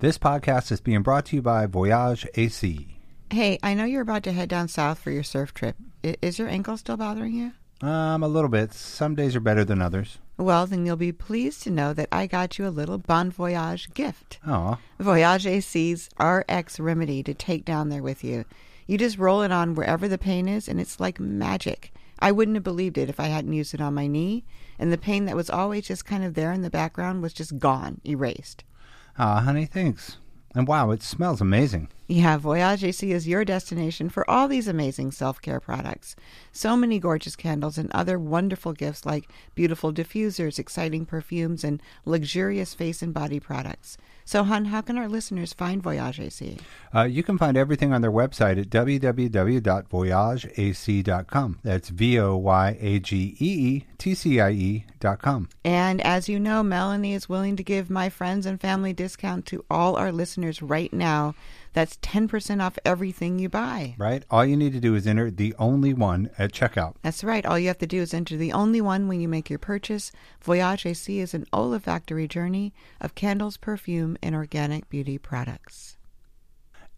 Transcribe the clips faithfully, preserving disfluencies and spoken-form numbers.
This podcast is being brought to you by Voyage et Cie. Hey, I know you're about to head down south for your surf trip. I- is your ankle still bothering you? Um, a little bit. Some days are better than others. Well, then you'll be pleased to know that I got you a little Bon Voyage gift. Oh. Voyage et Cie's R X Remedy to take down there with you. You just roll it on wherever the pain is, and it's like magic. I wouldn't have believed it if I hadn't used it on my knee, and the pain that was always just kind of there in the background was just gone, erased. Aw, honey, thanks. And wow, it smells amazing. Yeah, Voyage et Cie is your destination for all these amazing self-care products. So many gorgeous candles and other wonderful gifts like beautiful diffusers, exciting perfumes, and luxurious face and body products. So, hon, how can our listeners find Voyage et Cie? Uh, you can find everything on their website at w w w dot voyage a c dot com. That's V O Y A G E E T C I E dot com. And as you know, Melanie is willing to give my friends and family discount to all our listeners right now. That's ten percent off everything you buy. Right. All you need to do is enter The Only One at checkout. That's right. All you have to do is enter The Only One when you make your purchase. Voyage et Cie is an olfactory journey of candles, perfume, and organic beauty products.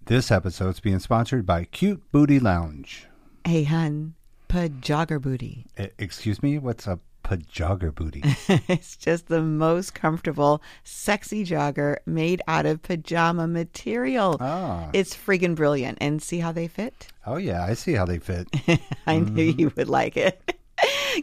This episode's being sponsored by Cute Booty Lounge. Hey, hun. Pajogger booty. Uh, excuse me? What's a pajogger booty? It's just the most comfortable, sexy jogger made out of pajama material. Ah. It's friggin' brilliant. And see how they fit? Oh, yeah. I see how they fit. I mm-hmm. knew you would like it.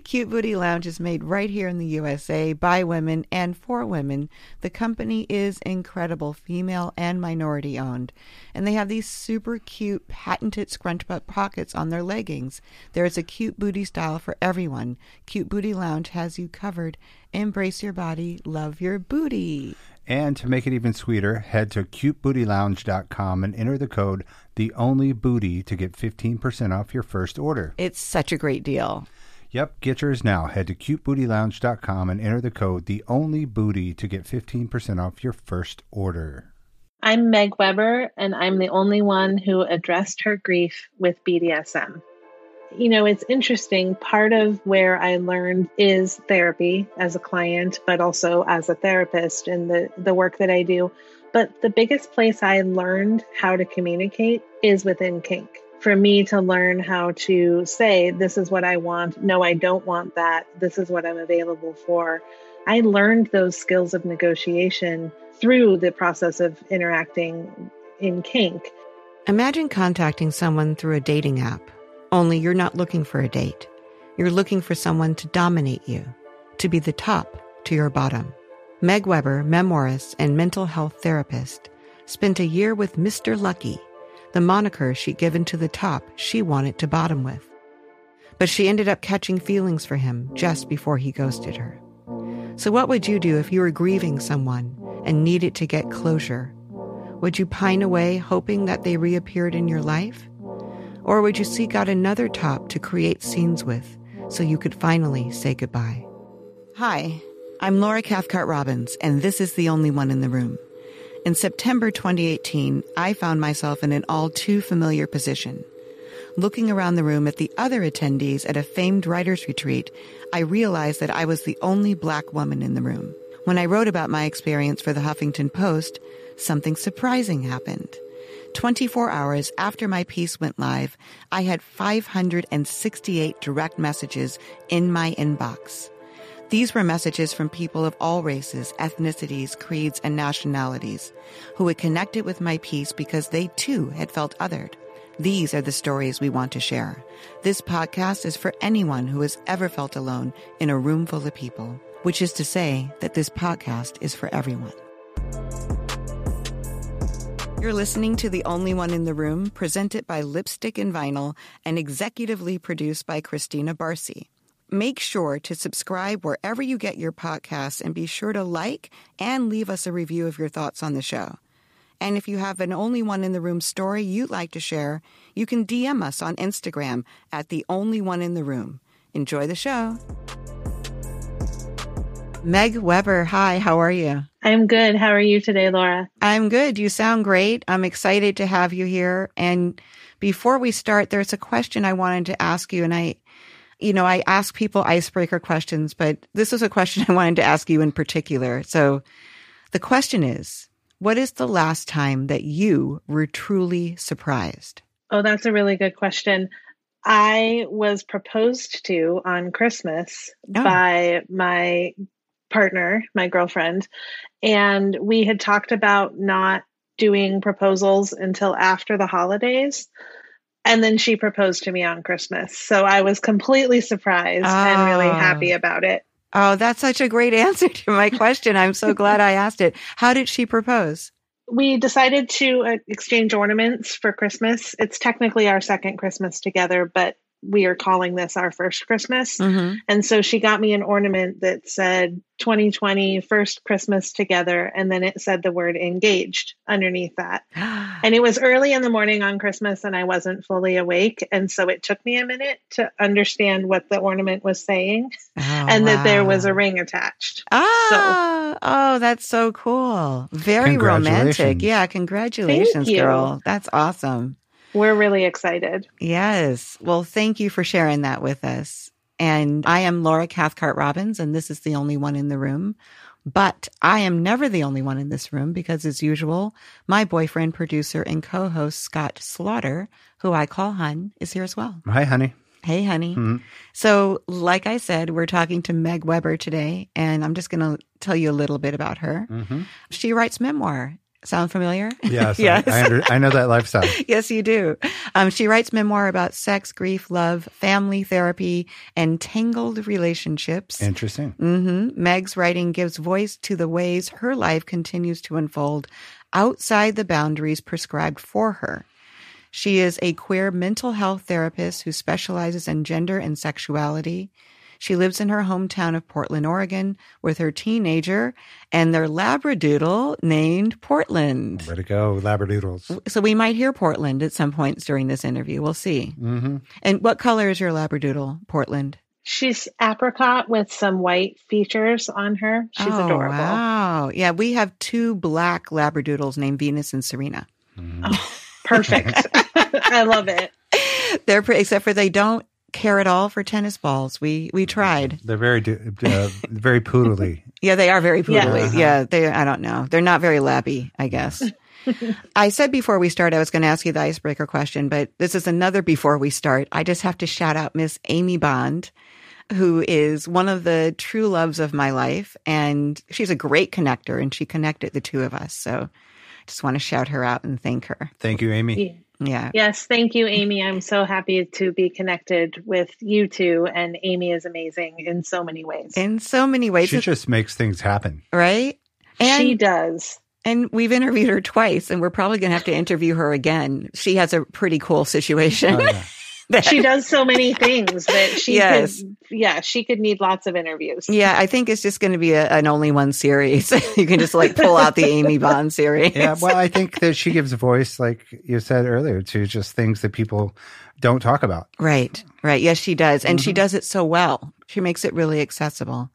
Cute Booty Lounge is made right here in the U S A by women and for women. The company is incredible, female and minority owned. And they have these super cute patented scrunch butt pockets on their leggings. There is a cute booty style for everyone. Cute Booty Lounge has you covered. Embrace your body. Love your booty. And to make it even sweeter, head to cute booty lounge dot com and enter the code THEONLYBOOTY to get fifteen percent off your first order. It's such a great deal. Yep, get yours now. Head to cute booty lounge dot com and enter the code THEONLYBOOTY to get fifteen percent off your first order. I'm Meg Weber, and I'm the only one who addressed her grief with B D S M. You know, it's interesting. Part of where I learned is therapy as a client, but also as a therapist in the, the work that I do. But the biggest place I learned how to communicate is within kink. For me to learn how to say, this is what I want. No, I don't want that. This is what I'm available for. I learned those skills of negotiation through the process of interacting in kink. Imagine contacting someone through a dating app, only you're not looking for a date. You're looking for someone to dominate you, to be the top to your bottom. Meg Weber, memoirist and mental health therapist, spent a year with Mister Lucky, the moniker she'd given to the top she wanted to bottom with. But she ended up catching feelings for him just before he ghosted her. So what would you do if you were grieving someone and needed to get closure? Would you pine away hoping that they reappeared in your life? Or would you seek out another top to create scenes with so you could finally say goodbye? Hi, I'm Laura Cathcart-Robbins, and this is The Only One in the Room. In September twenty eighteen, I found myself in an all-too-familiar position. Looking around the room at the other attendees at a famed writer's retreat, I realized that I was the only Black woman in the room. When I wrote about my experience for the Huffington Post, something surprising happened. twenty-four hours after my piece went live, I had five hundred sixty-eight direct messages in my inbox. These were messages from people of all races, ethnicities, creeds, and nationalities who had connected with my piece because they too had felt othered. These are the stories we want to share. This podcast is for anyone who has ever felt alone in a room full of people, which is to say that this podcast is for everyone. You're listening to The Only One in the Room, presented by Lipstick and Vinyl and executively produced by Christina Barcy. Make sure to subscribe wherever you get your podcasts and be sure to like and leave us a review of your thoughts on the show. And if you have an Only One in the Room story you'd like to share, you can D M us on Instagram at The Only One in the Room. Enjoy the show. Meg Weber, hi, how are you? I'm good. How are you today, Laura? I'm good. You sound great. I'm excited to have you here. And before we start, there's a question I wanted to ask you, and I... You know, I ask people icebreaker questions, but this was a question I wanted to ask you in particular. So the question is, What is the last time that you were truly surprised? Oh, that's a really good question. I was proposed to on Christmas oh. by my partner, my girlfriend, and we had talked about not doing proposals until after the holidays. And then she proposed to me on Christmas. So I was completely surprised oh. and really happy about it. Oh, that's such a great answer to my question. I'm so glad I asked it. How did she propose? We decided to uh, exchange ornaments for Christmas. It's technically our second Christmas together, but we are calling this our first Christmas. Mm-hmm. And so she got me an ornament that said twenty twenty, first Christmas together. And then it said the word engaged underneath that. And it was early in the morning on Christmas and I wasn't fully awake. And so it took me a minute to understand what the ornament was saying oh, and wow. that there was a ring attached. Ah, so. Oh, that's so cool. Very romantic. Yeah. Congratulations, girl. That's awesome. We're really excited. Yes. Well, thank you for sharing that with us. And I am Laura Cathcart-Robbins, and this is The Only One in the Room. But I am never the only one in this room because, as usual, my boyfriend, producer, and co-host, Scott Slaughter, who I call Hun, is here as well. Hi, honey. Hey, honey. Mm-hmm. So, like I said, we're talking to Meg Weber today, and I'm just going to tell you a little bit about her. Mm-hmm. She writes memoir. Sound familiar? Yeah, so yes. I, under, I know that lifestyle. Yes, you do. Um, she writes memoir about sex, grief, love, family therapy, and tangled relationships. Interesting. Mm-hmm. Meg's writing gives voice to the ways her life continues to unfold outside the boundaries prescribed for her. She is a queer mental health therapist who specializes in gender and sexuality. She lives in her hometown of Portland, Oregon, with her teenager and their labradoodle named Portland. Way to go, labradoodles. So we might hear Portland at some point during this interview. We'll see. Mm-hmm. And what color is your labradoodle, Portland? She's apricot with some white features on her. She's oh, adorable. Wow. Yeah, we have two black labradoodles named Venus and Serena. Mm-hmm. Oh, perfect. I love it. They're pretty, except for they don't care at all for tennis balls. We we tried. They're very uh, very poodly. Yeah, they are very poodly. Yeah, uh-huh. yeah they. I don't know. They're not very lappy, I guess. I said before we start, I was going to ask you the icebreaker question, but this is another before we start. I just have to shout out Miss Amy Bond, who is one of the true loves of my life, and she's a great connector, and she connected the two of us. So, just want to shout her out and thank her. Thank you, Amy. Yeah. Yeah. Yes. Thank you, Amy. I'm so happy to be connected with you two. And Amy is amazing in so many ways. In so many ways. She it's, just makes things happen. Right? And, she does. And we've interviewed her twice, and we're probably going to have to interview her again. She has a pretty cool situation. Oh, yeah. That. She does so many things that she yes. could, yeah, she could need lots of interviews. Yeah, I think it's just going to be a, an only one series. You can just like pull out the Amy Bond series. Yeah, well, I think that she gives a voice, like you said earlier, to just things that people don't talk about. Right, right. Yes, she does. And mm-hmm. she does it so well. She makes it really accessible.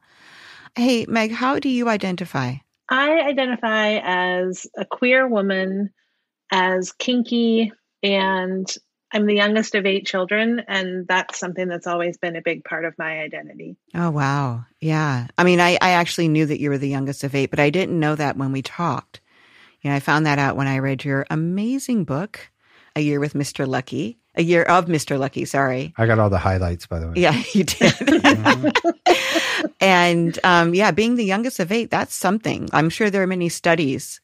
Hey, Meg, how do you identify? I identify as a queer woman, as kinky, and I'm the youngest of eight children, and that's something that's always been a big part of my identity. Oh, wow. Yeah. I mean, I, I actually knew that you were the youngest of eight, but I didn't know that when we talked. You know, I found that out when I read your amazing book, A Year with Mister Lucky, A Year of Mister Lucky, sorry. I got all the highlights, by the way. Yeah, you did. And um, yeah, being the youngest of eight, that's something. I'm sure there are many studies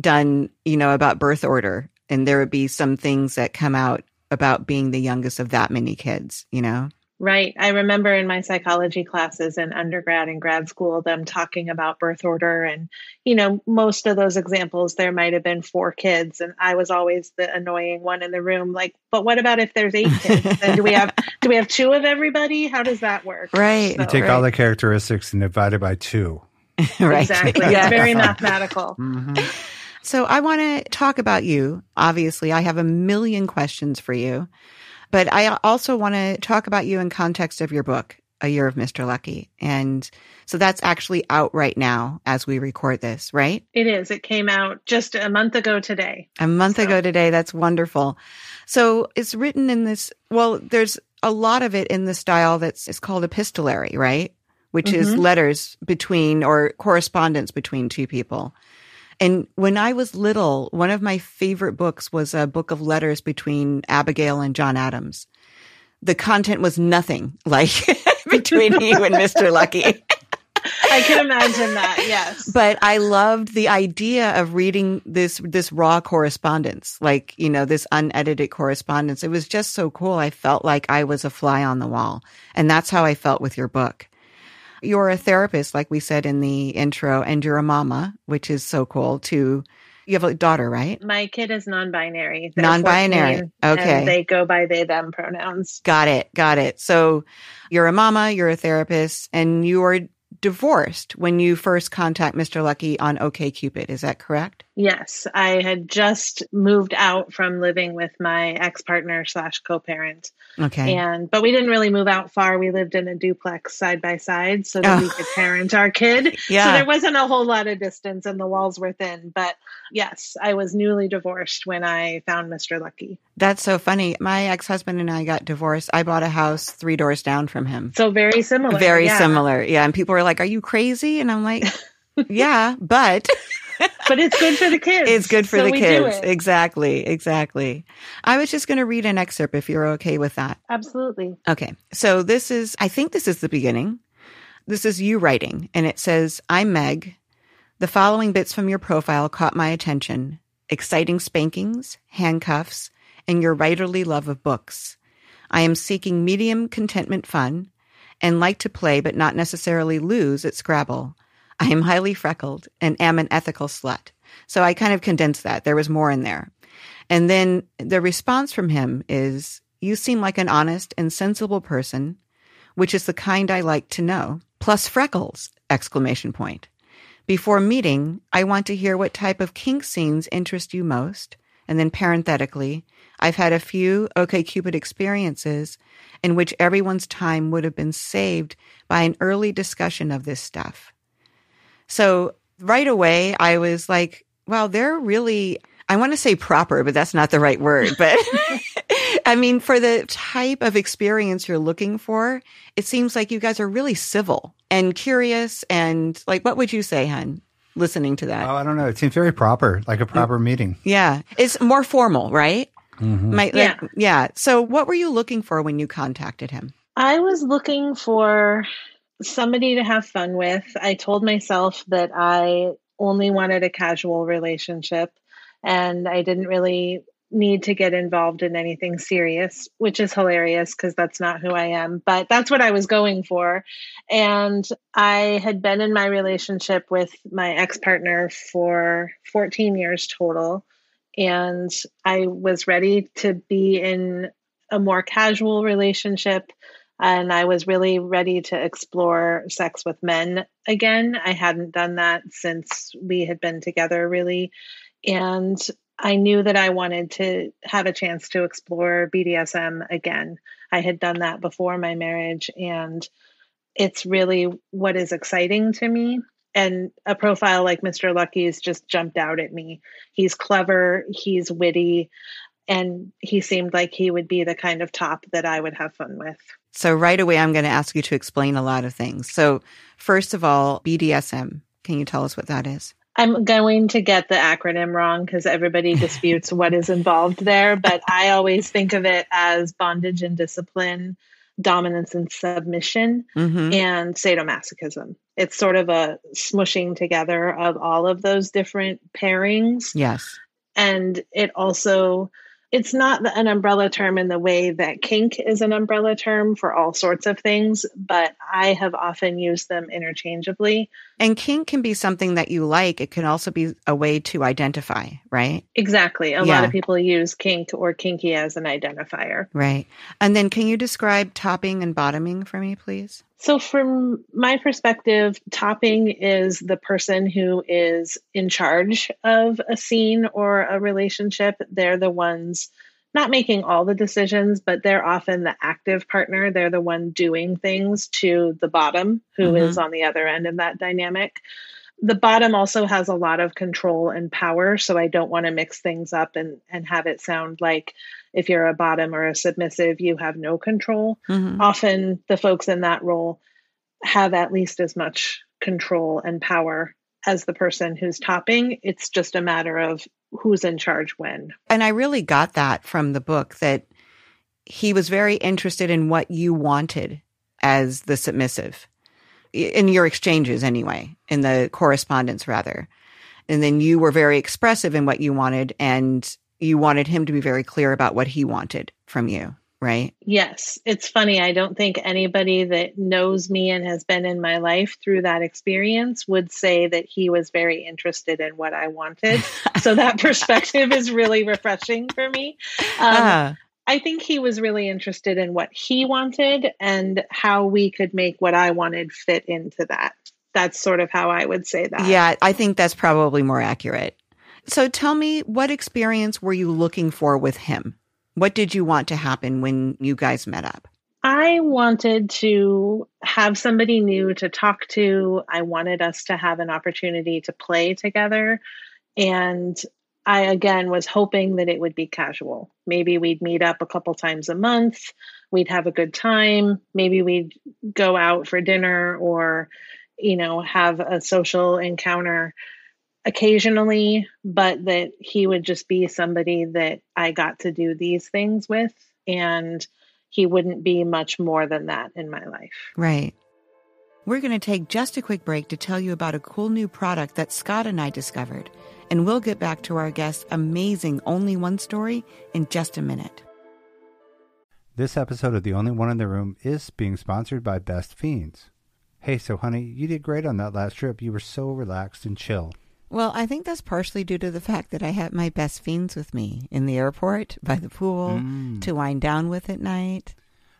done, you know, about birth order, and there would be some things that come out about being the youngest of that many kids, you know? Right. I remember in my psychology classes in undergrad and grad school, them talking about birth order. And, you know, most of those examples, there might have been four kids. And I was always the annoying one in the room. Like, but what about if there's eight kids? And do we have do we have two of everybody? How does that work? Right. So, you take right. all the characteristics and divide it by two. Right. Exactly. Yeah. It's very mathematical. Mm-hmm. So I want to talk about you. Obviously, I have a million questions for you, but I also want to talk about you in context of your book, A Year of Mister Lucky. And so that's actually out right now as we record this, right? It is. It came out just a month ago today. A month so. ago today. That's wonderful. So it's written in this, well, there's a lot of it in the style that's it's called epistolary, right? Which mm-hmm. is letters between or correspondence between two people. And when I was little, one of my favorite books was a book of letters between Abigail and John Adams. The content was nothing like between you and Mister Lucky. I can imagine that, yes. But I loved the idea of reading this this raw correspondence, like, you know, this unedited correspondence. It was just so cool. I felt like I was a fly on the wall. And that's how I felt with your book. You're a therapist, like we said in the intro, and you're a mama, which is so cool, too. You have a daughter, right? My kid is non-binary. They're non-binary. fourteen, okay. And they go by they, them pronouns. Got it. Got it. So you're a mama, you're a therapist, and you are divorced when you first contact Mister Lucky on OkCupid. Is that correct? Yes. I had just moved out from living with my ex-partner slash co-parent. Okay. And, but we didn't really move out far. We lived in a duplex side by side so that oh. we could parent our kid. Yeah. So there wasn't a whole lot of distance and the walls were thin. But yes, I was newly divorced when I found Mister Lucky. That's so funny. My ex-husband and I got divorced. I bought a house three doors down from him. So very similar. Very yeah. similar. Yeah. And people were like, are you crazy? And I'm like, yeah, but... but it's good for the kids. It's good for so the kids. Exactly. Exactly. I was just going to read an excerpt if you're okay with that. Absolutely. Okay. So this is, I think this is the beginning. This is you writing. And it says, I'm Meg. The following bits from your profile caught my attention. Exciting spankings, handcuffs, and your writerly love of books. I am seeking medium contentment fun and like to play but not necessarily lose at Scrabble. I am highly freckled and am an ethical slut. So I kind of condensed that. There was more in there. And then the response from him is, you seem like an honest and sensible person, which is the kind I like to know, plus freckles, exclamation point. Before meeting, I want to hear what type of kink scenes interest you most. And then parenthetically, I've had a few OkCupid experiences in which everyone's time would have been saved by an early discussion of this stuff. So right away, I was like, wow, they're really, I want to say proper, but that's not the right word. But I mean, for the type of experience you're looking for, it seems like you guys are really civil and curious. And like, what would you say, hun, listening to that? Oh, I don't know. It seems very proper, like a proper meeting. Yeah. It's more formal, right? Mm-hmm. My, yeah. Like, yeah. So what were you looking for when you contacted him? I was looking for... somebody to have fun with. I told myself that I only wanted a casual relationship and I didn't really need to get involved in anything serious, which is hilarious because that's not who I am, but that's what I was going for. And I had been in my relationship with my ex-partner for fourteen years total. And I was ready to be in a more casual relationship. And I was really ready to explore sex with men again. I hadn't done that since we had been together, really. And I knew that I wanted to have a chance to explore B D S M again. I had done that before my marriage, and it's really what is exciting to me. And a profile like Mister Lucky's just jumped out at me. He's clever, he's witty, and he seemed like he would be the kind of top that I would have fun with. So right away, I'm going to ask you to explain a lot of things. So first of all, B D S M. Can you tell us what that is? I'm going to get the acronym wrong because everybody disputes what is involved there. But I always think of it as bondage and discipline, dominance and submission, mm-hmm. and sadomasochism. It's sort of a smushing together of all of those different pairings. Yes. And it also... it's not an umbrella term in the way that kink is an umbrella term for all sorts of things, but I have often used them interchangeably. And kink can be something that you like. It can also be a way to identify, right? Exactly. A yeah. lot of people use kink or kinky as an identifier. Right. And then can you describe topping and bottoming for me, please? So from my perspective, topping is the person who is in charge of a scene or a relationship. They're the ones not making all the decisions, but they're often the active partner. They're the one doing things to the bottom, who mm-hmm. is on the other end of that dynamic. The bottom also has a lot of control and power, so I don't want to mix things up and, and have it sound like if you're a bottom or a submissive, you have no control. Mm-hmm. Often the folks in that role have at least as much control and power as the person who's topping. It's just a matter of who's in charge when. And I really got that from the book, that he was very interested in what you wanted as the submissive, in your exchanges anyway, in the correspondence rather. And then you were very expressive in what you wanted, and you wanted him to be very clear about what he wanted from you, right? Yes. It's funny. I don't think anybody that knows me and has been in my life through that experience would say that he was very interested in what I wanted. So that perspective is really refreshing for me. Um, uh. I think he was really interested in what he wanted and how we could make what I wanted fit into that. That's sort of how I would say that. Yeah, I think that's probably more accurate. So tell me, what experience were you looking for with him? What did you want to happen when you guys met up? I wanted to have somebody new to talk to. I wanted us to have an opportunity to play together. And I, again, was hoping that it would be casual. Maybe we'd meet up a couple times a month. We'd have a good time. Maybe we'd go out for dinner or, you know, have a social encounter occasionally, but that he would just be somebody that I got to do these things with, and he wouldn't be much more than that in my life. Right. We're going to take just a quick break to tell you about a cool new product that Scott and I discovered, and we'll get back to our guest's amazing Only One story in just a minute. This episode of The Only One in the Room is being sponsored by Best Fiends. Hey, so honey, you did great on that last trip. You were so relaxed and chill. Well, I think that's partially due to the fact that I had my Best Fiends with me in the airport, by the pool, mm. to wind down with at night.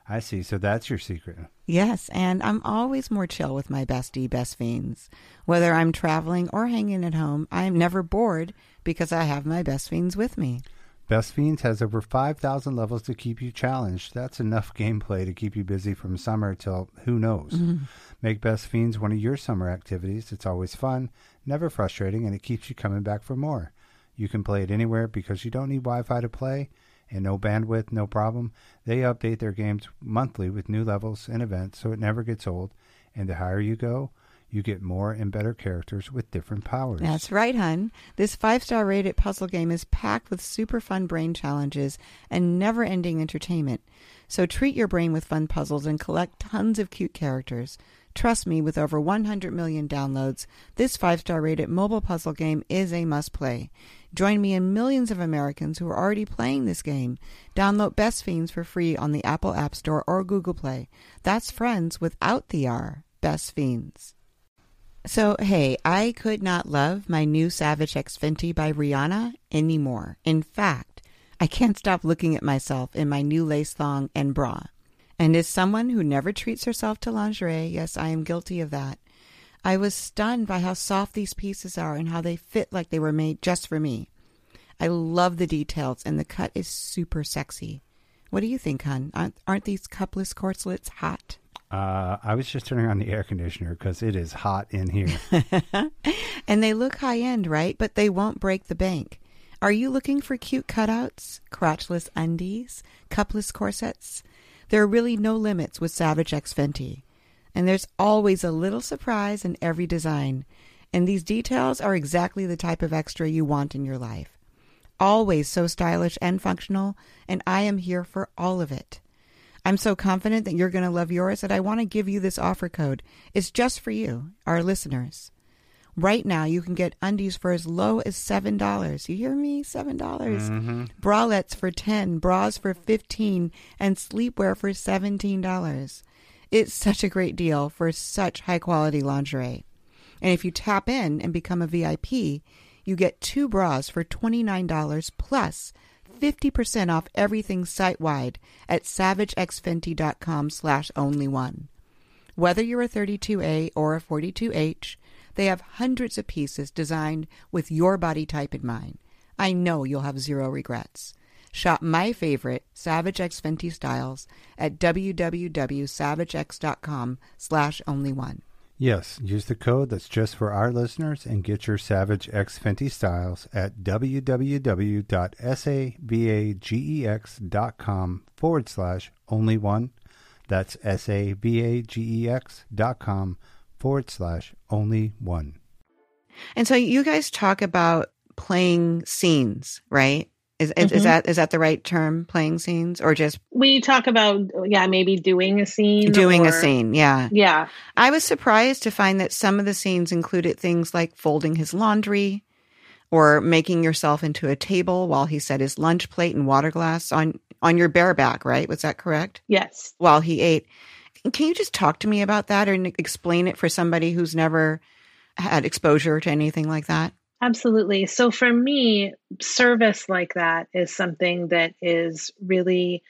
I see. So that's your secret. Yes. And I'm always more chill with my bestie, Best Fiends. Whether I'm traveling or hanging at home, I'm never bored because I have my Best Fiends with me. Best Fiends has over five thousand levels to keep you challenged. That's enough gameplay to keep you busy from summer till who knows. Mm-hmm. Make Best Fiends one of your summer activities. It's always fun, never frustrating, and it keeps you coming back for more. You can play it anywhere because you don't need Wi-Fi to play, and no bandwidth, no problem. They update their games monthly with new levels and events, so it never gets old. And the higher you go, you get more and better characters with different powers. That's right, hun. This five-star rated puzzle game is packed with super fun brain challenges and never-ending entertainment. So treat your brain with fun puzzles and collect tons of cute characters. Trust me, with over one hundred million downloads, this five-star rated mobile puzzle game is a must-play. Join me and millions of Americans who are already playing this game. Download Best Fiends for free on the Apple App Store or Google Play. That's friends without the R. Best Fiends. So, hey, I could not love my new Savage X Fenty by Rihanna anymore. In fact, I can't stop looking at myself in my new lace thong and bra. And as someone who never treats herself to lingerie, yes, I am guilty of that, I was stunned by how soft these pieces are and how they fit like they were made just for me. I love the details, and the cut is super sexy. What do you think, hun? Aren't, aren't these cupless corselets hot? Uh, I was just turning on the air conditioner because it is hot in here. And they look high-end, right? But they won't break the bank. Are you looking for cute cutouts, crotchless undies, cupless corsets? There are really no limits with Savage X Fenty. And there's always a little surprise in every design. And these details are exactly the type of extra you want in your life. Always so stylish and functional, and I am here for all of it. I'm so confident that you're going to love yours that I want to give you this offer code. It's just for you, our listeners. Right now, you can get undies for as low as seven dollars. You hear me? seven dollars. Mm-hmm. Bralettes for ten dollars, bras for fifteen dollars, and sleepwear for seventeen dollars. It's such a great deal for such high-quality lingerie. And if you tap in and become a V I P, you get two bras for twenty-nine dollars plus fifty percent off everything site-wide at savagexfenty.com slash only one. Whether you're a thirty-two A or a forty-two H, they have hundreds of pieces designed with your body type in mind. I know you'll have zero regrets. Shop my favorite Savage X Fenty styles at www.savagex.com slash only one. Yes, use the code that's just for our listeners and get your Savage X Fenty styles at www.savagex.com forward slash only one. That's savagex.com forward slash only one. And so you guys talk about playing scenes, right? Is, mm-hmm. is that is that the right term, playing scenes, or just... We talk about, yeah, maybe doing a scene. Doing or, a scene, yeah. Yeah. I was surprised to find that some of the scenes included things like folding his laundry or making yourself into a table while he set his lunch plate and water glass on, on your bareback, right? Was that correct? Yes. While he ate. Can you just talk to me about that or explain it for somebody who's never had exposure to anything like that? Absolutely. So for me, service like that is something that is really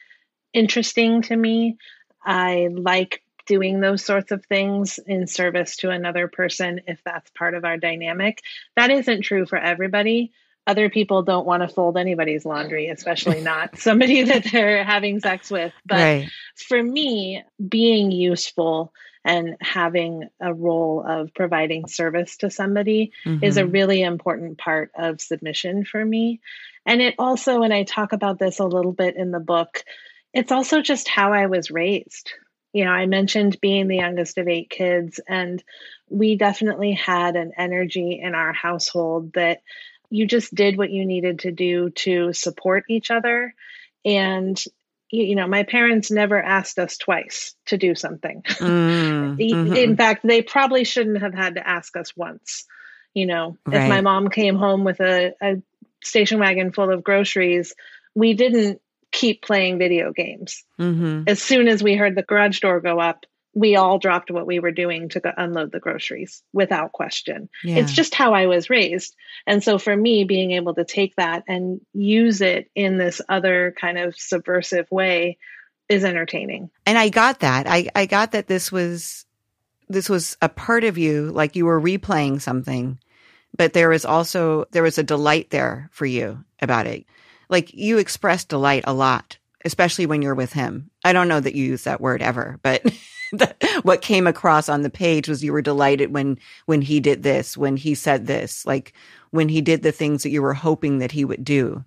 interesting to me. I like doing those sorts of things in service to another person if that's part of our dynamic. That isn't true for everybody. Other people don't want to fold anybody's laundry, especially not somebody that they're having sex with. But right. for me, being useful and having a role of providing service to somebody mm-hmm. is a really important part of submission for me. And it also, and I talk about this a little bit in the book, it's also just how I was raised. You know, I mentioned being the youngest of eight kids, and we definitely had an energy in our household that you just did what you needed to do to support each other. And you know, my parents never asked us twice to do something. Mm, mm-hmm. In fact, they probably shouldn't have had to ask us once. You know, right. If my mom came home with a, a station wagon full of groceries, we didn't keep playing video games. Mm-hmm. As soon as we heard the garage door go up, we all dropped what we were doing to go- unload the groceries without question. Yeah. It's just how I was raised. And so for me, being able to take that and use it in this other kind of subversive way is entertaining. And I got that. I, I got that this was, this was a part of you, like you were replaying something, but there was also, there was a delight there for you about it. Like you expressed delight a lot, especially when you're with him. I don't know that you use that word ever, but... what came across on the page was you were delighted when when he did this, when he said this, like when he did the things that you were hoping that he would do.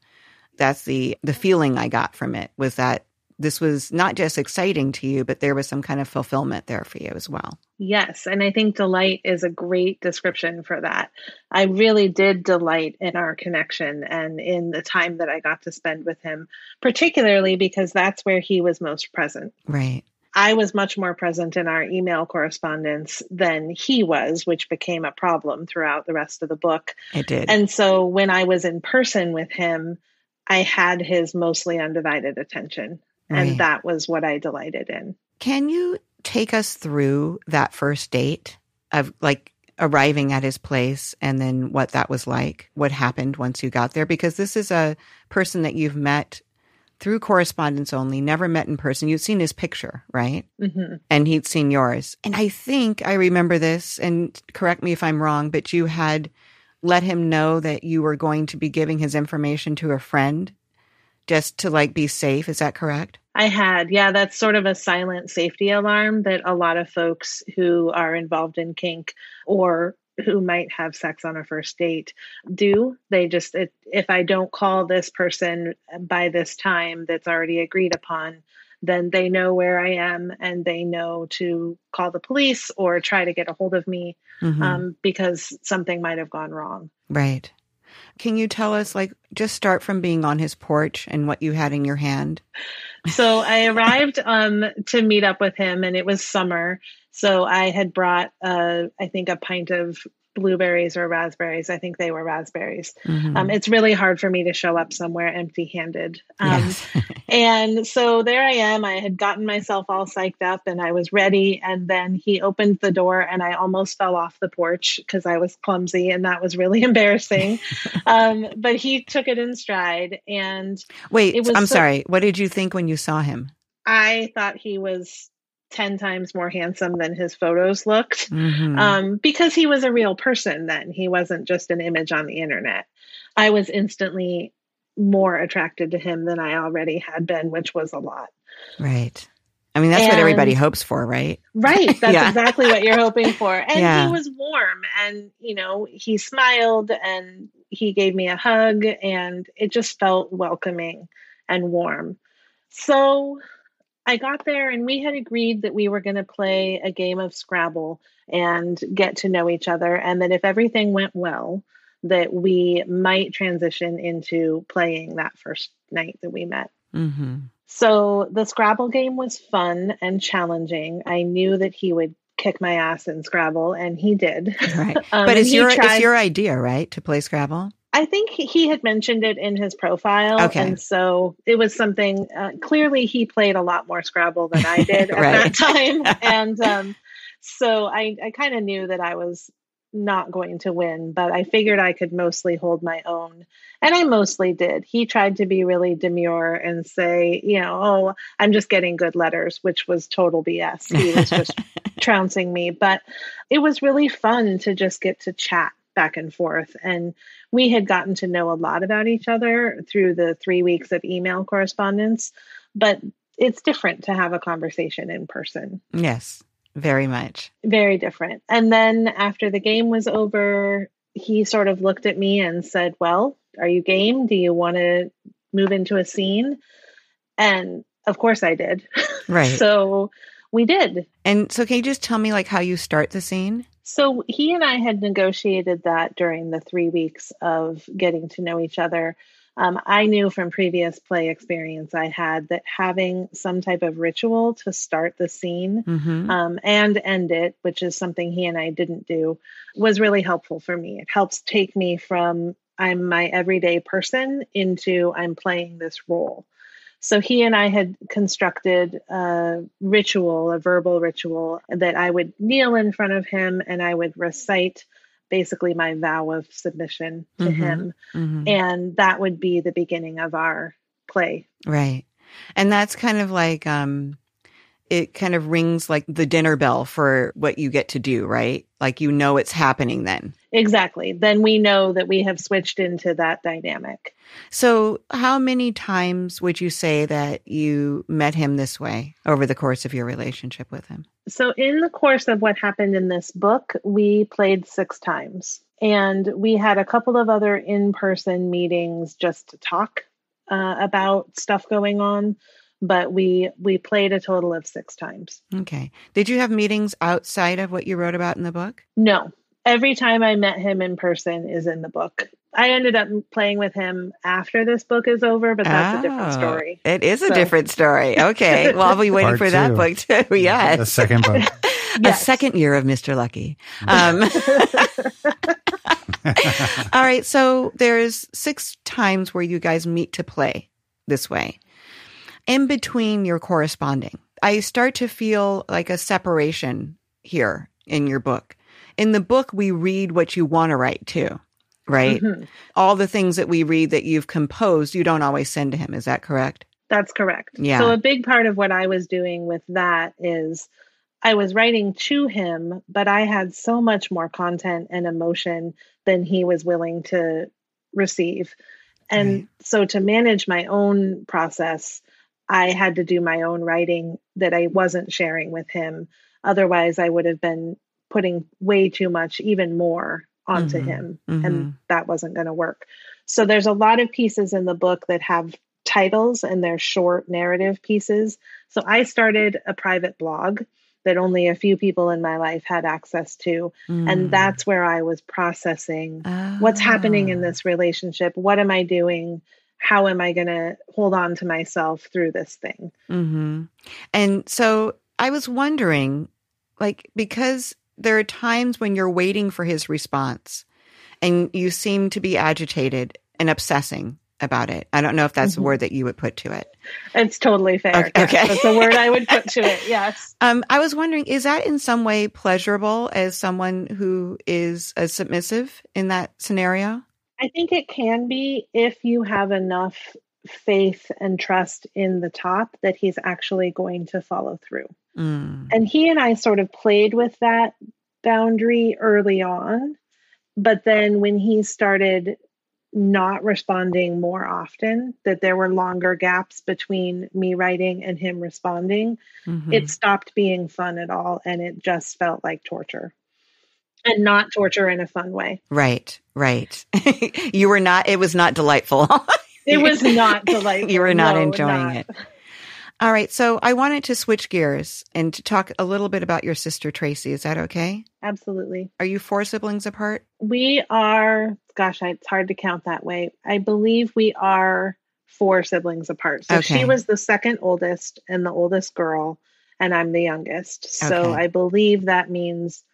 That's the the feeling I got from it, was that this was not just exciting to you, but there was some kind of fulfillment there for you as well. Yes. And I think delight is a great description for that. I really did delight in our connection and in the time that I got to spend with him, particularly because that's where he was most present. Right. I was much more present in our email correspondence than he was, which became a problem throughout the rest of the book. It did. And so when I was in person with him, I had his mostly undivided attention. Right. And that was what I delighted in. Can you take us through that first date of like arriving at his place and then what that was like, what happened once you got there? Because this is a person that you've met through correspondence only, never met in person. You'd seen his picture, right? Mm-hmm. And he'd seen yours. And I think I remember this, and correct me if I'm wrong, but you had let him know that you were going to be giving his information to a friend just to like be safe. Is that correct? I had. Yeah, that's sort of a silent safety alarm that a lot of folks who are involved in kink or who might have sex on a first date do. They just, it, if I don't call this person by this time that's already agreed upon, then they know where I am and they know to call the police or try to get a hold of me mm-hmm. um, because something might have gone wrong. Right. Can you tell us, like, just start from being on his porch and what you had in your hand? So I arrived um, to meet up with him, and it was summer. So I had brought, uh, I think, a pint of blueberries or raspberries. I think they were raspberries. Mm-hmm. Um, it's really hard for me to show up somewhere empty-handed. Um, yes. And so there I am. I had gotten myself all psyched up and I was ready. And then he opened the door and I almost fell off the porch because I was clumsy and that was really embarrassing. um, but he took it in stride. And wait, it was I'm so- sorry. What did you think when you saw him? I thought he was ten times more handsome than his photos looked, mm-hmm. um, because he was a real person then. He wasn't just an image on the internet. I was instantly more attracted to him than I already had been, which was a lot. Right. I mean, that's and, what everybody hopes for, right? Right. That's yeah. exactly what you're hoping for. And yeah. he was warm and, you know, he smiled and he gave me a hug and it just felt welcoming and warm. So I got there and we had agreed that we were going to play a game of Scrabble and get to know each other. And that if everything went well, that we might transition into playing that first night that we met. Mm-hmm. So the Scrabble game was fun and challenging. I knew that he would kick my ass in Scrabble, and he did. Right. um, but it's your, tried- it's your idea, right, to play Scrabble? I think he had mentioned it in his profile. Okay. And so it was something, uh, clearly he played a lot more Scrabble than I did at right. that time. And um, so I, I kind of knew that I was not going to win, but I figured I could mostly hold my own. And I mostly did. He tried to be really demure and say, you know, oh, I'm just getting good letters, which was total B S. He was just trouncing me. But it was really fun to just get to chat back and forth. And we had gotten to know a lot about each other through the three weeks of email correspondence, but it's different to have a conversation in person. Yes, very much. Very different. And then after the game was over, he sort of looked at me and said, well, are you game? Do you want to move into a scene? And of course I did. Right. So we did. And so can you just tell me like how you start the scene? So he and I had negotiated that during the three weeks of getting to know each other. Um, I knew from previous play experience I had that having some type of ritual to start the scene mm-hmm. um, and end it, which is something he and I didn't do, was really helpful for me. It helps take me from I'm my everyday person into I'm playing this role. So he and I had constructed a ritual, a verbal ritual, that I would kneel in front of him and I would recite basically my vow of submission to mm-hmm, him. Mm-hmm. And that would be the beginning of our play. Right. And that's kind of like, um, it kind of rings like the dinner bell for what you get to do, right? Like, you know, it's happening then. Exactly. Then we know that we have switched into that dynamic. So how many times would you say that you met him this way over the course of your relationship with him? So in the course of what happened in this book, we played six times. And we had a couple of other in-person meetings just to talk uh, about stuff going on. But we we played a total of six times. Okay. Did you have meetings outside of what you wrote about in the book? No. Every time I met him in person is in the book. I ended up playing with him after this book is over, but that's oh, a different story. It is so. a different story. Okay. Well, I'll be waiting Part for two. that book too. Yes. The second book. Yes. A second year of Mister Lucky. Um, all right. So there's six times where you guys meet to play this way. In between your corresponding, I start to feel like a separation here in your book. In the book, we read what you want to write too, right? Mm-hmm. All the things that we read that you've composed, you don't always send to him. Is that correct? That's correct. Yeah. So a big part of what I was doing with that is I was writing to him, but I had so much more content and emotion than he was willing to receive. And right. so to manage my own process, I had to do my own writing that I wasn't sharing with him. Otherwise, I would have been putting way too much, even more, onto mm-hmm, him. Mm-hmm. And that wasn't going to work. So there's a lot of pieces in the book that have titles and they're short narrative pieces. So I started a private blog that only a few people in my life had access to. Mm. And that's where I was processing oh. what's happening in this relationship. What am I doing? How am I going to hold on to myself through this thing? Mm-hmm. And so I was wondering, like, because there are times when you're waiting for his response and you seem to be agitated and obsessing about it. I don't know if that's mm-hmm. the word that you would put to it. It's totally fair. Okay. Yes, that's the word I would put to it. Yes. Um, I was wondering, is that in some way pleasurable as someone who is a submissive in that scenario? I think it can be if you have enough faith and trust in the top that he's actually going to follow through. Mm. And he and I sort of played with that boundary early on. But then when he started not responding more often, that there were longer gaps between me writing and him responding, mm-hmm. it stopped being fun at all. And it just felt like torture. And not torture in a fun way. Right, right. You were not, it was not delightful. It was not delightful. You were not no, enjoying not. it. All right. So I wanted to switch gears and to talk a little bit about your sister, Tracy. Is that okay? Absolutely. Are you four siblings apart? We are, gosh, it's hard to count that way. I believe we are four siblings apart. So okay. She was the second oldest and the oldest girl, and I'm the youngest. So okay. I believe that means,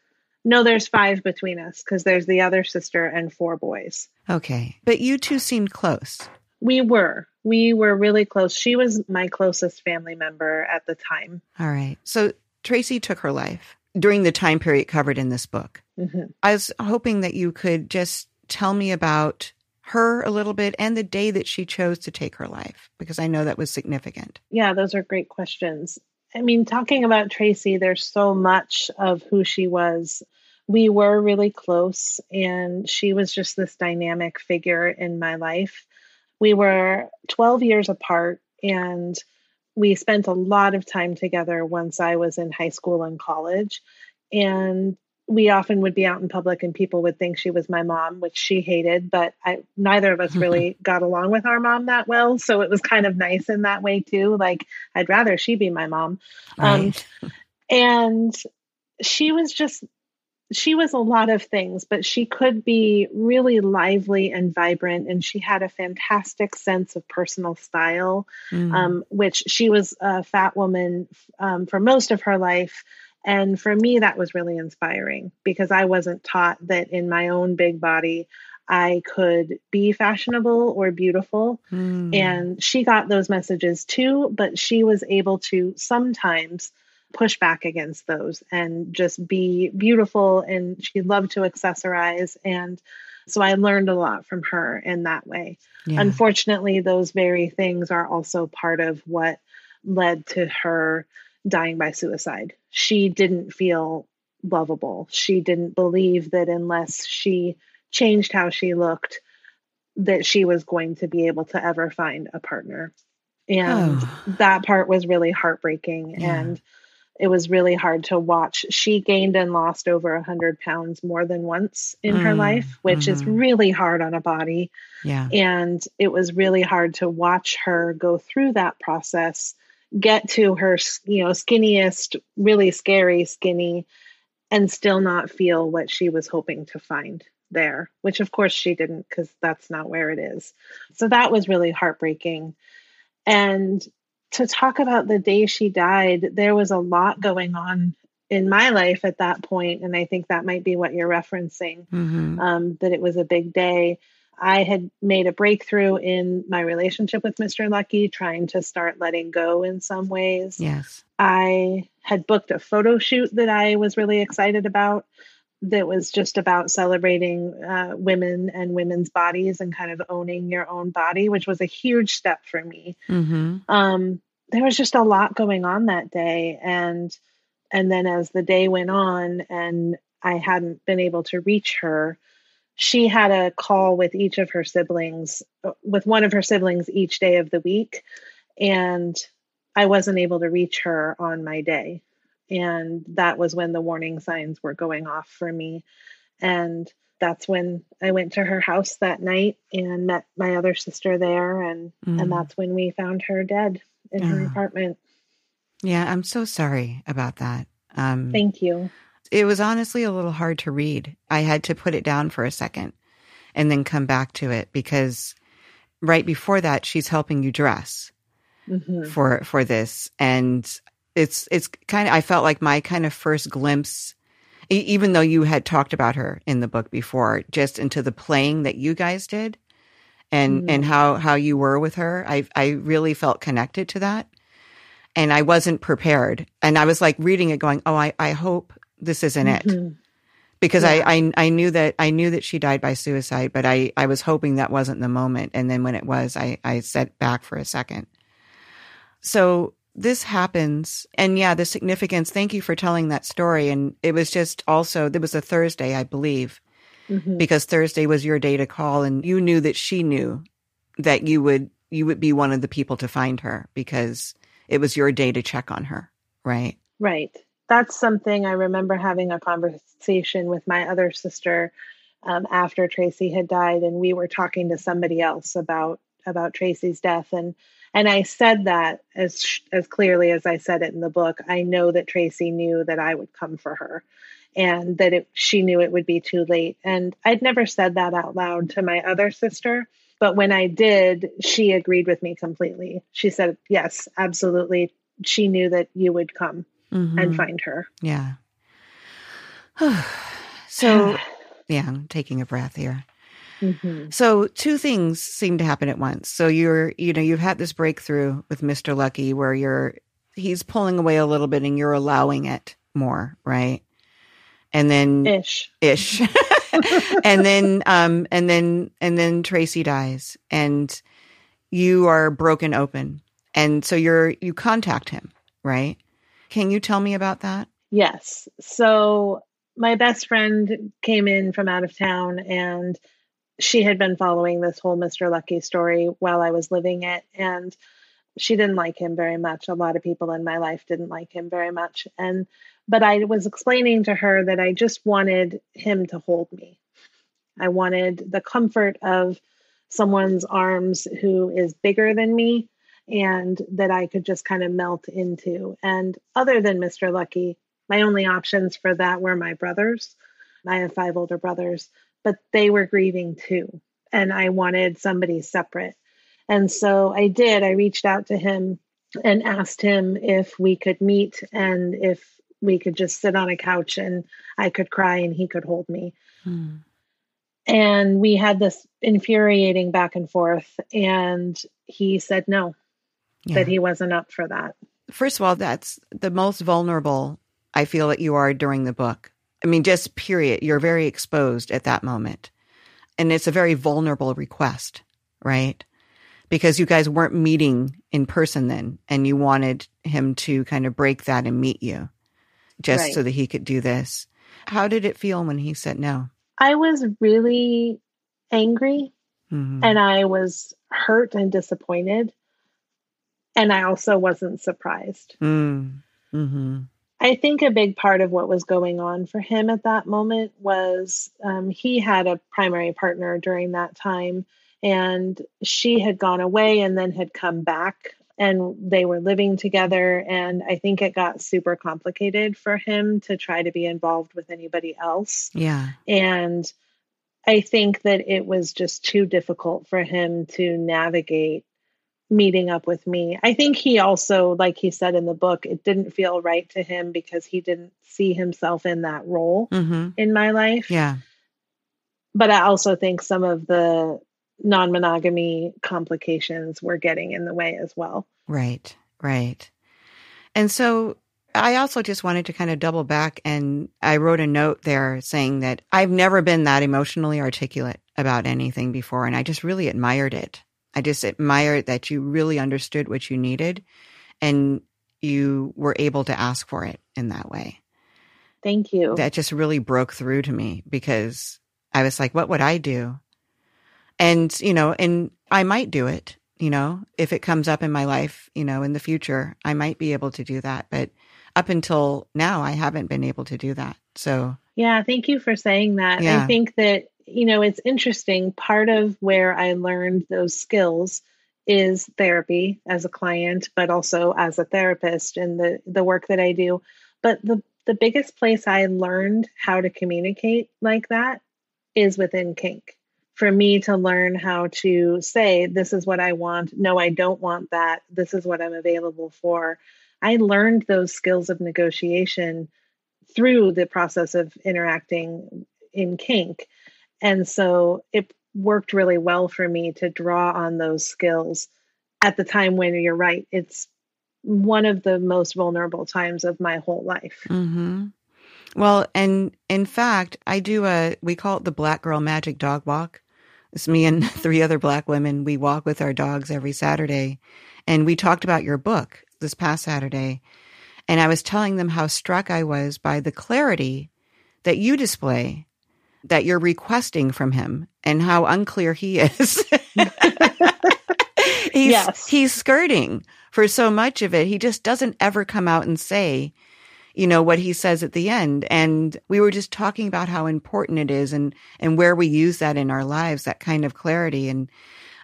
no, there's five between us because there's the other sister and four boys. Okay. But you two seemed close. We were. We were really close. She was my closest family member at the time. All right. So Tracy took her life during the time period covered in this book. Mm-hmm. I was hoping that you could just tell me about her a little bit and the day that she chose to take her life, because I know that was significant. Yeah, those are great questions. I mean, talking about Tracy, there's so much of who she was. We were really close, and she was just this dynamic figure in my life. We were twelve years apart, and we spent a lot of time together once I was in high school and college. And we often would be out in public, and people would think she was my mom, which she hated, but I, neither of us really got along with our mom that well. So it was kind of nice in that way, too. Like, I'd rather she be my mom. Right. Um, and she was just... She was a lot of things, but she could be really lively and vibrant, and she had a fantastic sense of personal style, mm. um, which she was a fat woman um, for most of her life. And for me, that was really inspiring because I wasn't taught that in my own big body, I could be fashionable or beautiful. Mm. And she got those messages too, but she was able to sometimes push back against those and just be beautiful. And she loved to accessorize. And so I learned a lot from her in that way. Yeah. Unfortunately, those very things are also part of what led to her dying by suicide. She didn't feel lovable. She didn't believe that unless she changed how she looked, that she was going to be able to ever find a partner. And oh. that part was really heartbreaking. Yeah. And it was really hard to watch. She gained and lost over one hundred pounds more than once in mm, her life, which mm-hmm. is really hard on a body. Yeah. And it was really hard to watch her go through that process, get to her, you know, skinniest, really scary skinny, and still not feel what she was hoping to find there, which of course she didn't, because that's not where it is. So that was really heartbreaking. And to talk about the day she died, there was a lot going on in my life at that point, and I think that might be what you're referencing, mm-hmm. um, that it was a big day. I had made a breakthrough in my relationship with Mister Lucky, trying to start letting go in some ways. Yes, I had booked a photo shoot that I was really excited about that was just about celebrating uh, women and women's bodies and kind of owning your own body, which was a huge step for me. Mm-hmm. Um, there was just a lot going on that day. And, and then as the day went on and I hadn't been able to reach her, she had a call with each of her siblings, with one of her siblings each day of the week. And I wasn't able to reach her on my day. And that was when the warning signs were going off for me. And that's when I went to her house that night and met my other sister there. And, mm. and that's when we found her dead in oh. her apartment. Yeah, I'm so sorry about that. Um, Thank you. It was honestly a little hard to read. I had to put it down for a second and then come back to it, because right before that, she's helping you dress mm-hmm. for for this. And It's it's kind of, I felt like my kind of first glimpse, e- even though you had talked about her in the book before, just into the playing that you guys did and, mm. and how, how you were with her. I I really felt connected to that. And I wasn't prepared. And I was like reading it going, oh, I, I hope this isn't mm-hmm. it. Because yeah. I, I I knew that I knew that she died by suicide, but I, I was hoping that wasn't the moment. And then when it was, I, I sat back for a second. So this happens. And yeah, the significance. Thank you for telling that story. And it was just also, there was a Thursday, I believe, mm-hmm. because Thursday was your day to call. And you knew that she knew that you would, you would be one of the people to find her, because it was your day to check on her. Right. Right. That's something I remember having a conversation with my other sister um, after Tracy had died. And we were talking to somebody else about about Tracy's death. And, and I said that as, as clearly as I said it in the book. I know that Tracy knew that I would come for her, and that it, she knew it would be too late. And I'd never said that out loud to my other sister, but when I did, she agreed with me completely. She said, yes, absolutely. She knew that you would come mm-hmm. and find her. Yeah. So, yeah, I'm taking a breath here. Mm-hmm. So two things seem to happen at once. So you're, you know, you've had this breakthrough with Mister Lucky where you're, he's pulling away a little bit and you're allowing it more, right? And then ish, ish, and then, um, and then, and then Tracy dies, and you are broken open, and so you're you contact him, right? Can you tell me about that? Yes. So my best friend came in from out of town, and she had been following this whole Mister Lucky story while I was living it, and she didn't like him very much. A lot of people in my life didn't like him very much. And, but I was explaining to her that I just wanted him to hold me. I wanted the comfort of someone's arms who is bigger than me and that I could just kind of melt into. And other than Mister Lucky, my only options for that were my brothers. I have five older brothers, but they were grieving too. And I wanted somebody separate. And so I did, I reached out to him and asked him if we could meet and if we could just sit on a couch and I could cry and he could hold me. Hmm. And we had this infuriating back and forth, and he said no, yeah. that he wasn't up for that. First of all, that's the most vulnerable I feel that you are during the book. I mean, just period. You're very exposed at that moment. And it's a very vulnerable request, right? Because you guys weren't meeting in person then, and you wanted him to kind of break that and meet you just right. so that he could do this. How did it feel when he said no? I was really angry mm-hmm. and I was hurt and disappointed. And I also wasn't surprised. Mm-hmm. I think a big part of what was going on for him at that moment was um, he had a primary partner during that time. And she had gone away and then had come back, and they were living together. And I think it got super complicated for him to try to be involved with anybody else. Yeah. And I think that it was just too difficult for him to navigate meeting up with me. I think he also, like he said in the book, it didn't feel right to him because he didn't see himself in that role mm-hmm. in my life. Yeah. But I also think some of the non-monogamy complications were getting in the way as well. Right, right. And so I also just wanted to kind of double back, and I wrote a note there saying that I've never been that emotionally articulate about anything before, and I just really admired it. I just admired that you really understood what you needed and you were able to ask for it in that way. Thank you. That just really broke through to me, because I was like, what would I do? And, you know, and I might do it, you know, if it comes up in my life, you know, in the future, I might be able to do that. But up until now, I haven't been able to do that. So, yeah, thank you for saying that. Yeah. I think that, you know, it's interesting. Part of where I learned those skills is therapy as a client, but also as a therapist and the, the work that I do. But the, the biggest place I learned how to communicate like that is within kink. For me to learn how to say, this is what I want. No, I don't want that. This is what I'm available for. I learned those skills of negotiation through the process of interacting in kink. And so it worked really well for me to draw on those skills at the time when, you're right, it's one of the most vulnerable times of my whole life. Mm-hmm. Well, and in fact, I do a, we call it the Black Girl Magic Dog Walk. It's me and three other Black women. We walk with our dogs every Saturday. And we talked about your book this past Saturday. And I was telling them how struck I was by the clarity that you display, that you're requesting from him, and how unclear he is. he's, yes. he's skirting for so much of it. He just doesn't ever come out and say, you know, what he says at the end. And we were just talking about how important it is, and, and where we use that in our lives, that kind of clarity. And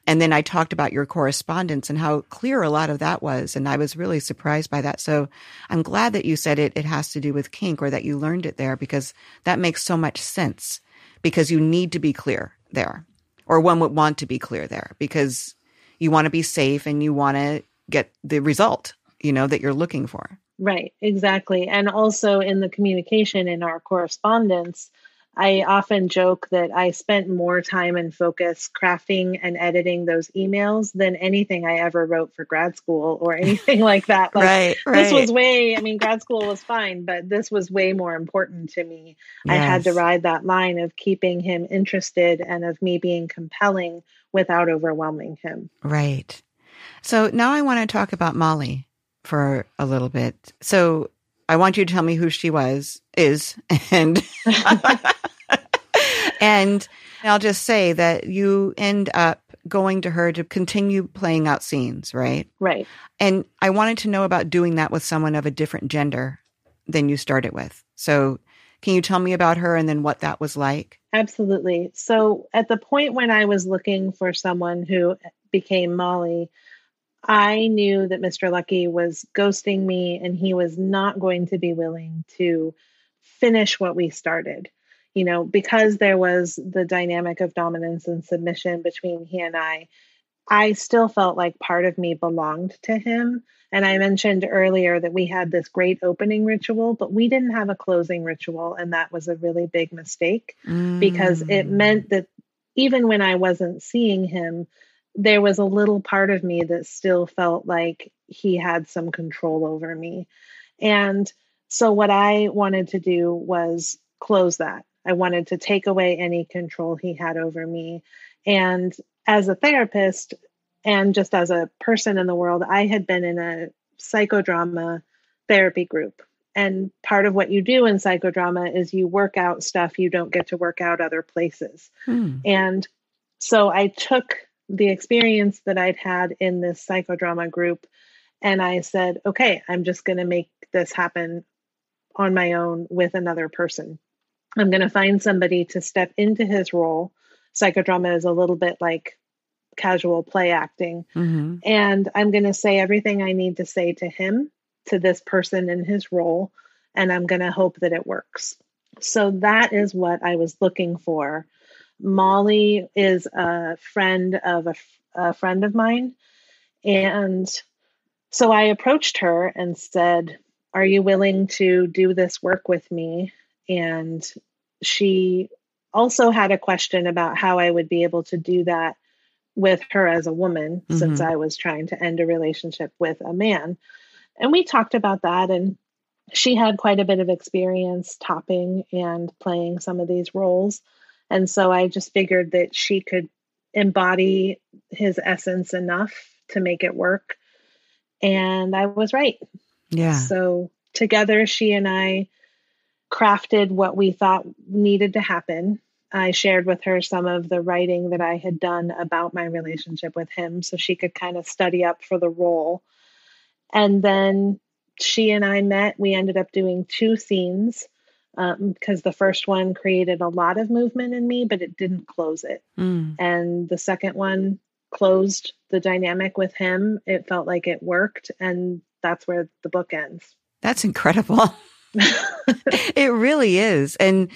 And then I talked about your correspondence and how clear a lot of that was. And I was really surprised by that. So I'm glad that you said it, it has to do with kink, or that you learned it there, because that makes so much sense, because you need to be clear there, or one would want to be clear there, because you want to be safe and you want to get the result, you know, that you're looking for. Right, exactly. And also in the communication, in our correspondence, I often joke that I spent more time and focus crafting and editing those emails than anything I ever wrote for grad school or anything like that. Like, right, right. This was way, I mean, grad school was fine, but this was way more important to me. Yes. I had to ride that line of keeping him interested and of me being compelling without overwhelming him. Right. So now I want to talk about Molly for a little bit. So I want you to tell me who she was, is, and and I'll just say that you end up going to her to continue playing out scenes, right? Right. And I wanted to know about doing that with someone of a different gender than you started with. So can you tell me about her and then what that was like? Absolutely. So at the point when I was looking for someone who became Molly, I knew that Mister Lucky was ghosting me and he was not going to be willing to finish what we started, you know, because there was the dynamic of dominance and submission between he and I. I still felt like part of me belonged to him. And I mentioned earlier that we had this great opening ritual, but we didn't have a closing ritual. And that was a really big mistake mm. because it meant that even when I wasn't seeing him, there was a little part of me that still felt like he had some control over me. And so what I wanted to do was close that. I wanted to take away any control he had over me. And as a therapist and just as a person in the world, I had been in a psychodrama therapy group. And part of what you do in psychodrama is you work out stuff you don't get to work out other places. Hmm. And so I took the experience that I'd had in this psychodrama group. And I said, okay, I'm just going to make this happen on my own with another person. I'm going to find somebody to step into his role. Psychodrama is a little bit like casual play acting. Mm-hmm. And I'm going to say everything I need to say to him, to this person in his role. And I'm going to hope that it works. So that is what I was looking for. Molly is a friend of a, a friend of mine. And so I approached her and said, are you willing to do this work with me? And she also had a question about how I would be able to do that with her as a woman, mm-hmm. since I was trying to end a relationship with a man. And we talked about that. And she had quite a bit of experience topping and playing some of these roles. And so I just figured that she could embody his essence enough to make it work. And I was right. Yeah. So together, she and I crafted what we thought needed to happen. I shared with her some of the writing that I had done about my relationship with him so she could kind of study up for the role. And then she and I met. We ended up doing two scenes. Um, because the first one created a lot of movement in me, but it didn't close it. Mm. And the second one closed the dynamic with him. It felt like it worked. And that's where the book ends. That's incredible. It really is. And,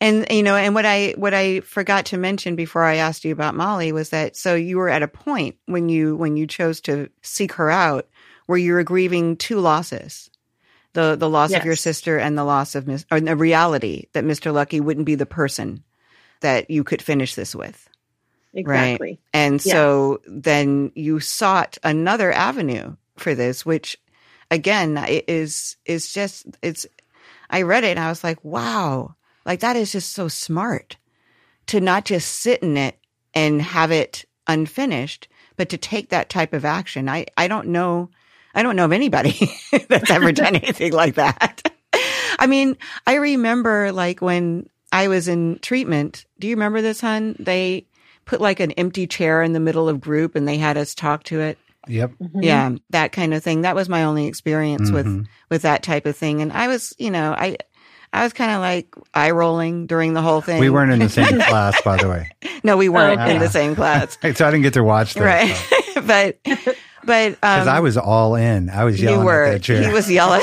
and, you know, and what I, what I forgot to mention before I asked you about Molly was that, so you were at a point when you, when you chose to seek her out where you were grieving two losses. The the loss yes. of your sister and the loss of mis- or the reality that Mister Lucky wouldn't be the person that you could finish this with. Exactly. Right? And yes. so then you sought another avenue for this, which again is is just it's I read it and I was like, wow, like that is just so smart to not just sit in it and have it unfinished, but to take that type of action. I, I don't know I don't know of anybody that's ever done anything like that. I mean, I remember like when I was in treatment, do you remember this, hon? They put like an empty chair in the middle of group and they had us talk to it. Yep. Mm-hmm. Yeah, that kind of thing. That was my only experience mm-hmm. with, with that type of thing. And I was, you know, I, I was kind of like eye rolling during the whole thing. We weren't in the same class, by the way. No, we weren't uh, in the same class. So I didn't get to watch that. Right. So. but, but, um, because I was all in. I was yelling. You were. At that chair. He was yelling.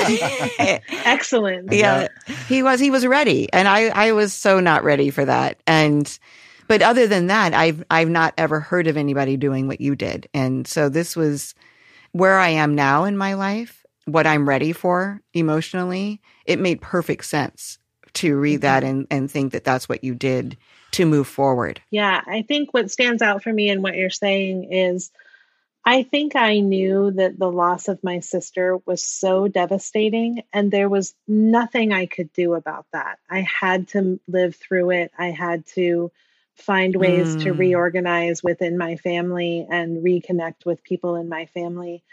Excellent. Yeah. yeah. He was, he was ready. And I, I was so not ready for that. And, but other than that, I've, I've not ever heard of anybody doing what you did. And so this was where I am now in my life, what I'm ready for emotionally. It made perfect sense to read that and, and think that that's what you did to move forward. Yeah, I think what stands out for me in what you're saying is I think I knew that the loss of my sister was so devastating and there was nothing I could do about that. I had to live through it. I had to find ways mm. to reorganize within my family and reconnect with people in my family.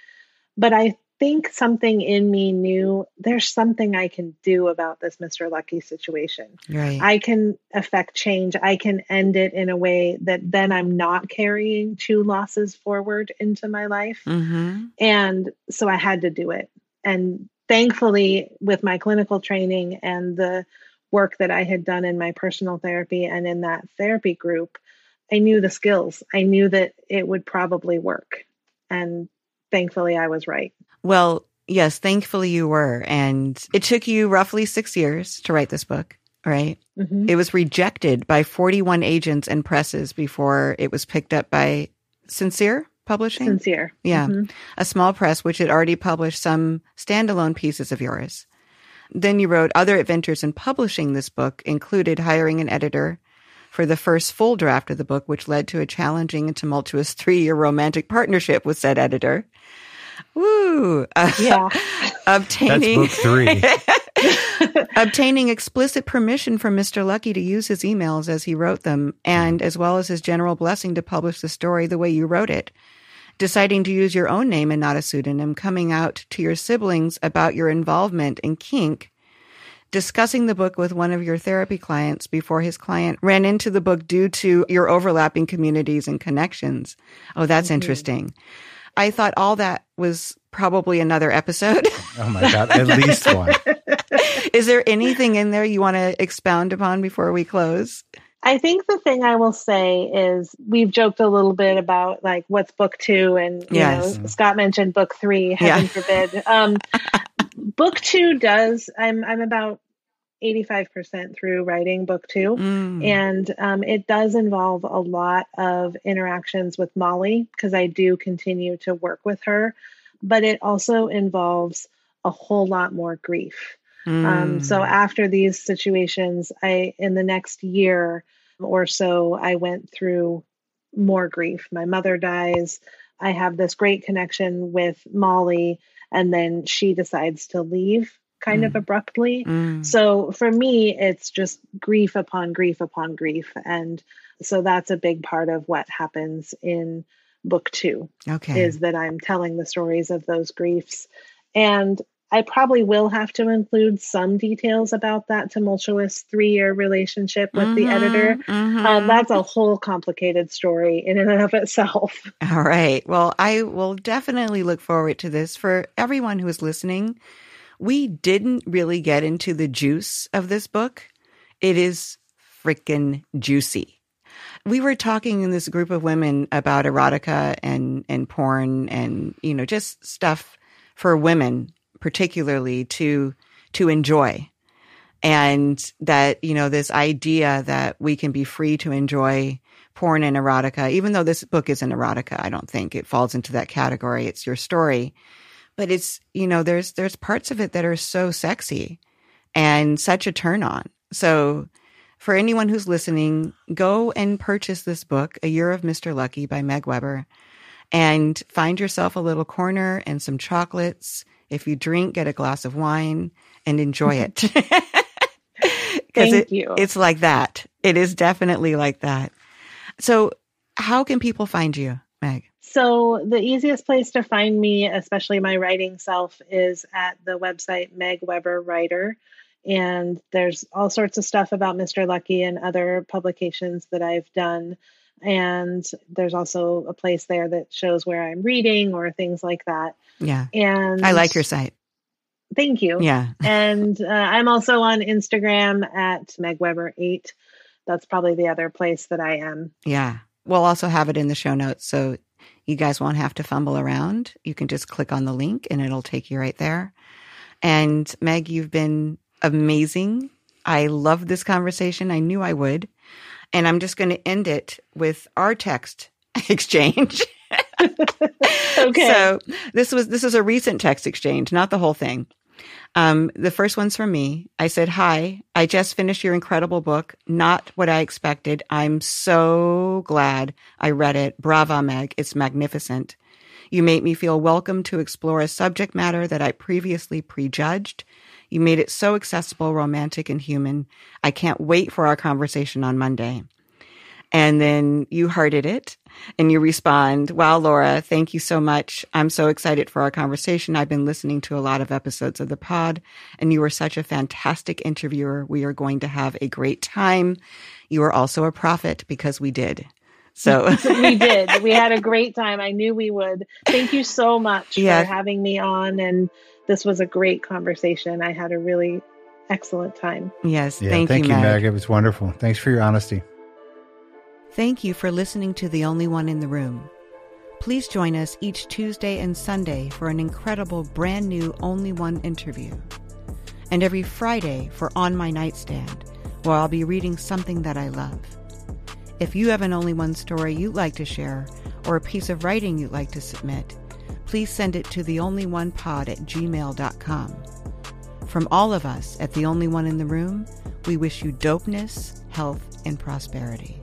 But I think something in me knew there's something I can do about this Mister Lucky situation. Right. I can affect change. I can end it in a way that then I'm not carrying two losses forward into my life. Mm-hmm. And so I had to do it. And thankfully, with my clinical training and the work that I had done in my personal therapy and in that therapy group, I knew the skills. I knew that it would probably work. And thankfully, I was right. Well, yes, thankfully you were. And it took you roughly six years to write this book, right? Mm-hmm. It was rejected by forty-one agents and presses before it was picked up by Sincere Publishing? Sincere. Yeah. Mm-hmm. A small press, which had already published some standalone pieces of yours. Then you wrote other adventures in publishing this book, included hiring an editor for the first full draft of the book, which led to a challenging and tumultuous three-year romantic partnership with said editor. Woo! Uh, yeah. Obtaining, that's book three. Obtaining explicit permission from Mister Lucky to use his emails as he wrote them, and as well as his general blessing to publish the story the way you wrote it. Deciding to use your own name and not a pseudonym, coming out to your siblings about your involvement in kink, discussing the book with one of your therapy clients before his client ran into the book due to your overlapping communities and connections. Oh, that's mm-hmm. interesting. I thought all that was probably another episode. Oh my God, at least one. Is there anything in there you want to expound upon before we close? I think the thing I will say is we've joked a little bit about like what's book two and you yes. know, Scott mentioned book three, heaven yeah. forbid. Um, book two does, I'm, I'm about eighty-five percent through writing book two. Mm. And um, it does involve a lot of interactions with Molly because I do continue to work with her, but it also involves a whole lot more grief. Um, so after these situations, I, in the next year or so, I went through more grief. My mother dies. I have this great connection with Molly, and then she decides to leave kind mm. of abruptly. Mm. So for me, it's just grief upon grief upon grief. And so that's a big part of what happens in book two, okay. is that I'm telling the stories of those griefs. And I probably will have to include some details about that tumultuous three-year relationship with mm-hmm, the editor. Mm-hmm. Uh, that's a whole complicated story in and of itself. All right. Well, I will definitely look forward to this. For everyone who is listening, we didn't really get into the juice of this book. It is freaking juicy. We were talking in this group of women about erotica and, and porn and, you know, just stuff for women particularly to to enjoy. And that, you know, this idea that we can be free to enjoy porn and erotica, even though this book isn't erotica, I don't think it falls into that category. It's your story. But it's, you know, there's there's parts of it that are so sexy and such a turn on. So for anyone who's listening, go and purchase this book, A Year of Mister Lucky by Meg Weber, and find yourself a little corner and some chocolates. If you drink, get a glass of wine and enjoy it. Thank it, you. It's like that. It is definitely like that. So how can people find you, Meg? So the easiest place to find me, especially my writing self, is at the website Meg Weber Writer. And there's all sorts of stuff about Mister Lucky and other publications that I've done. And there's also a place there that shows where I'm reading or things like that. Yeah. And I like your site. thank you. Yeah. And uh, I'm also on Instagram at Meg Weber eight. That's probably the other place that I am. Yeah. We'll also have it in the show notes. So you guys won't have to fumble around. You can just click on the link and it'll take you right there. And Meg, you've been amazing. I love this conversation. I knew I would. And I'm just going to end it with our text exchange. Okay. So this was this is a recent text exchange, not the whole thing. Um, the first one's from me. I said, "Hi, I just finished your incredible book. Not what I expected. I'm so glad I read it. Brava, Meg. It's magnificent. You made me feel welcome to explore a subject matter that I previously prejudged. You made it so accessible, romantic, and human. I can't wait for our conversation on Monday." And then you hearted it and you respond, "Wow, Laura, thank you so much. I'm so excited for our conversation. I've been listening to a lot of episodes of the pod, and you are such a fantastic interviewer. We are going to have a great time. You are also a prophet because we did." So we did. We had a great time. I knew we would. Thank you so much yeah. for having me on. And this was a great conversation. I had a really excellent time. Yes. Yeah, thank, thank you, Meg. Meg. It was wonderful. Thanks for your honesty. Thank you for listening to The Only One in the Room. Please join us each Tuesday and Sunday for an incredible brand new Only One interview. And every Friday for On My Nightstand, where I'll be reading something that I love. If you have an Only One story you'd like to share or a piece of writing you'd like to submit, please send it to the only one pod at gmail dot com. From all of us at The Only One in the Room, we wish you dopeness, health, and prosperity.